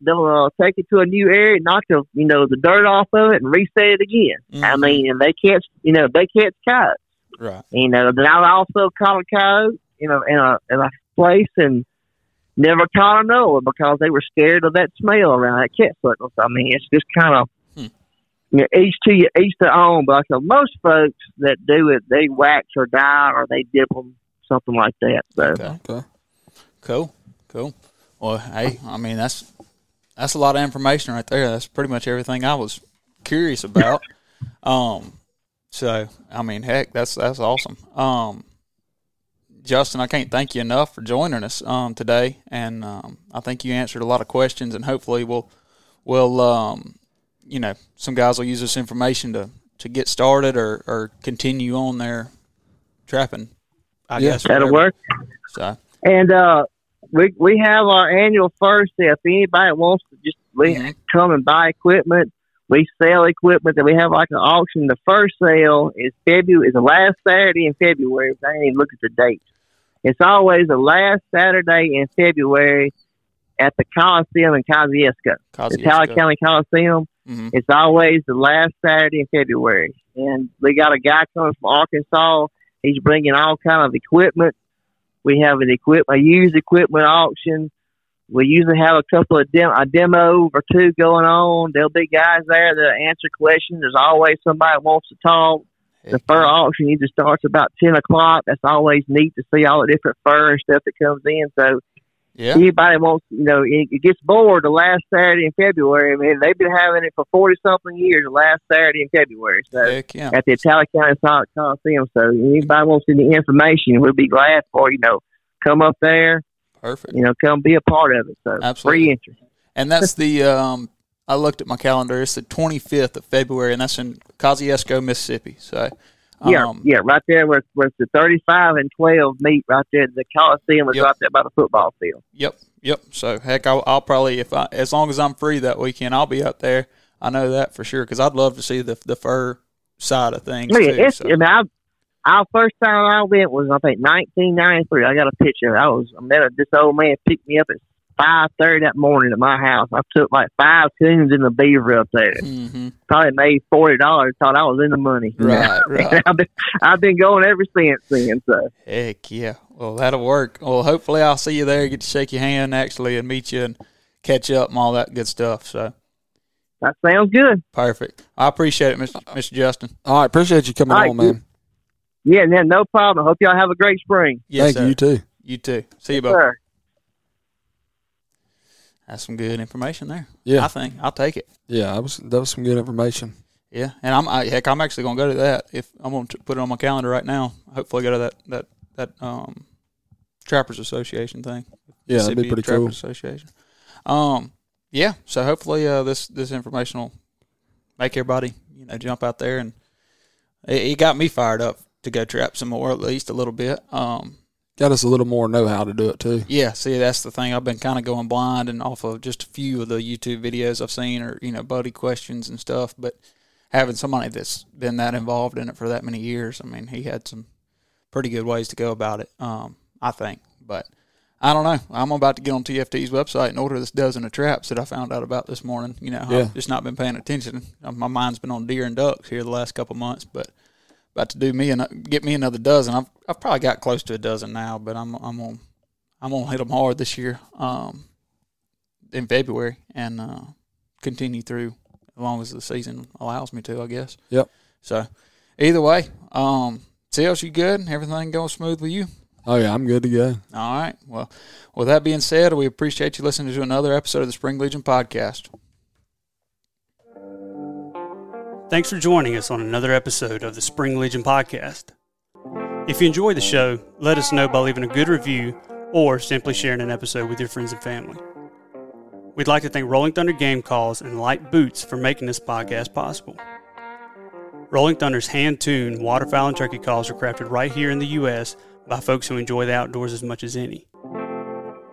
they'll uh, take it to a new area, knock the you know the dirt off of it, and reset it again. Mm-hmm. I mean, and they catch you know they catch coyotes. Right. You know, then I also caught a coyote you know in a in a place and never caught another because they were scared of that smell around that cat circle. So I mean, it's just kind of hmm. you know, each to your, each their own. But I said most folks that do it, they wax or dye or they dip them, something like that. So. Okay, okay. Cool, cool. Well, hey, I mean, that's that's a lot of information right there. That's pretty much everything I was curious about. um, so, I mean, heck, that's that's awesome. Um, Justin, I can't thank you enough for joining us um, today, and um, I think you answered a lot of questions, and hopefully we'll, we'll um, you know, some guys will use this information to, to get started or, or continue on their trapping, I yeah, guess. That'll work. So. And uh, we we have our annual first. If anybody wants to just we mm-hmm. come and buy equipment, we sell equipment. That we have like an auction. The first sale is February. Is the last Saturday in February. I didn't even look at the date. It's always the last Saturday in February at the Coliseum in Kosciuszko. Kosciuszko. The Talley County Coliseum. Mm-hmm. It's always the last Saturday in February. And we got a guy coming from Arkansas. He's bringing all kind of equipment. We have an equip, a used equipment auction. We usually have a couple of dem- a demo or two going on. There'll be guys there that answer questions. There's always somebody that wants to talk. The fur auction usually starts about ten o'clock. That's always neat to see all the different fur and stuff that comes in. So yeah. Anybody wants, you know, it, it gets bored the last Saturday in February. I mean, they've been having it for forty-something years, the last Saturday in February. So yeah. At the Talley County Coliseum. So anybody wants any information, we'll be glad for, you know, come up there. Perfect. You know, come be a part of it. So absolutely. Free entry. And that's the, um, I looked at my calendar, it's the twenty-fifth of February, and that's in Kosciuszko, Mississippi. So um, yeah, yeah, right there where, where the thirty-five and twelve meet, right there. The Coliseum is yep. right there by the football field. Yep, yep. So heck, I'll, I'll probably, if I, as long as I'm free that weekend, I'll be up there. I know that for sure, because I'd love to see the the fur side of things. Yeah, too, it's, so. I mean, I've, our first time I went was, I think, nineteen ninety-three. I got a picture. I was, I met a, this old man picked me up at five thirty that morning at my house. I took like five coons in the beaver up there. Mm-hmm. Probably made forty dollars. Thought I was in the money. Right, right. I've, been, I've been going ever since then. So. Heck, yeah. Well, that'll work. Well, hopefully I'll see you there, get to shake your hand, actually, and meet you and catch up and all that good stuff. So. That sounds good. Perfect. I appreciate it, Mister Mister Justin. All right, appreciate you coming right, on, man. Good. Yeah, man, no problem. Hope y'all have a great spring. Yes, Thank you, you too. You too. See you, yes, bud. That's some good information there. Yeah, I think I'll take it. Yeah, I was, that was some good information. Yeah, and I'm I, heck, I'm actually gonna go to that. If I'm gonna t- put it on my calendar right now. Hopefully, go to that that that um, Trappers Association thing. Yeah, that'd be pretty Trappers cool. Association. Um, yeah. So hopefully, uh, this this information will make everybody, you know, jump out there, and it, it got me fired up to go trap some more, at least a little bit. Um, Got us a little more know-how to do it, too. Yeah, see, that's the thing. I've been kind of going blind and off of just a few of the YouTube videos I've seen, or, you know, buddy questions and stuff, but having somebody that's been that involved in it for that many years, I mean, he had some pretty good ways to go about it, um, I think. But I don't know. I'm about to get on T F T's website and order this dozen of traps that I found out about this morning. You know, yeah. I've just not been paying attention. My mind's been on deer and ducks here the last couple months, but about to do me and get me another dozen. I've I've probably got close to a dozen now, but I'm I'm on I'm gonna hit them hard this year, um, in February, and uh, continue through as long as the season allows me to, I guess. Yep. So either way, um, Seals, you good? Everything going smooth with you? Oh yeah, I'm good to go. All right. Well, with that being said, we appreciate you listening to another episode of the Spring Legion podcast. Thanks for joining us on another episode of the Spring Legion podcast. If you enjoy the show, let us know by leaving a good review or simply sharing an episode with your friends and family. We'd like to thank Rolling Thunder Game Calls and Lite Boots for making this podcast possible. Rolling Thunder's hand-tuned waterfowl and turkey calls are crafted right here in the U S by folks who enjoy the outdoors as much as any.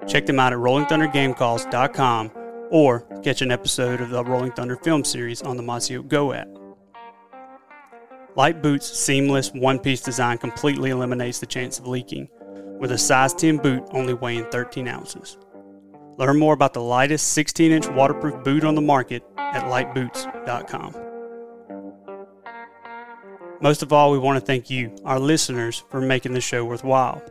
Check them out at rolling thunder game calls dot com or catch an episode of the Rolling Thunder film series on the Mossy Oak Go app. Lite Boots' seamless one-piece design completely eliminates the chance of leaking, with a size ten boot only weighing thirteen ounces. Learn more about the lightest sixteen inch waterproof boot on the market at lite boots dot com. Most of all, we want to thank you, our listeners, for making this show worthwhile.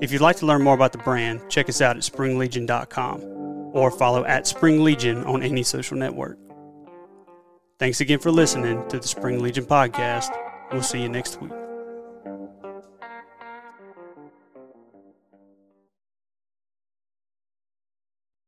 If you'd like to learn more about the brand, check us out at spring legion dot com or follow at Spring Legion on any social network. Thanks again for listening to the Spring Legion podcast. We'll see you next week.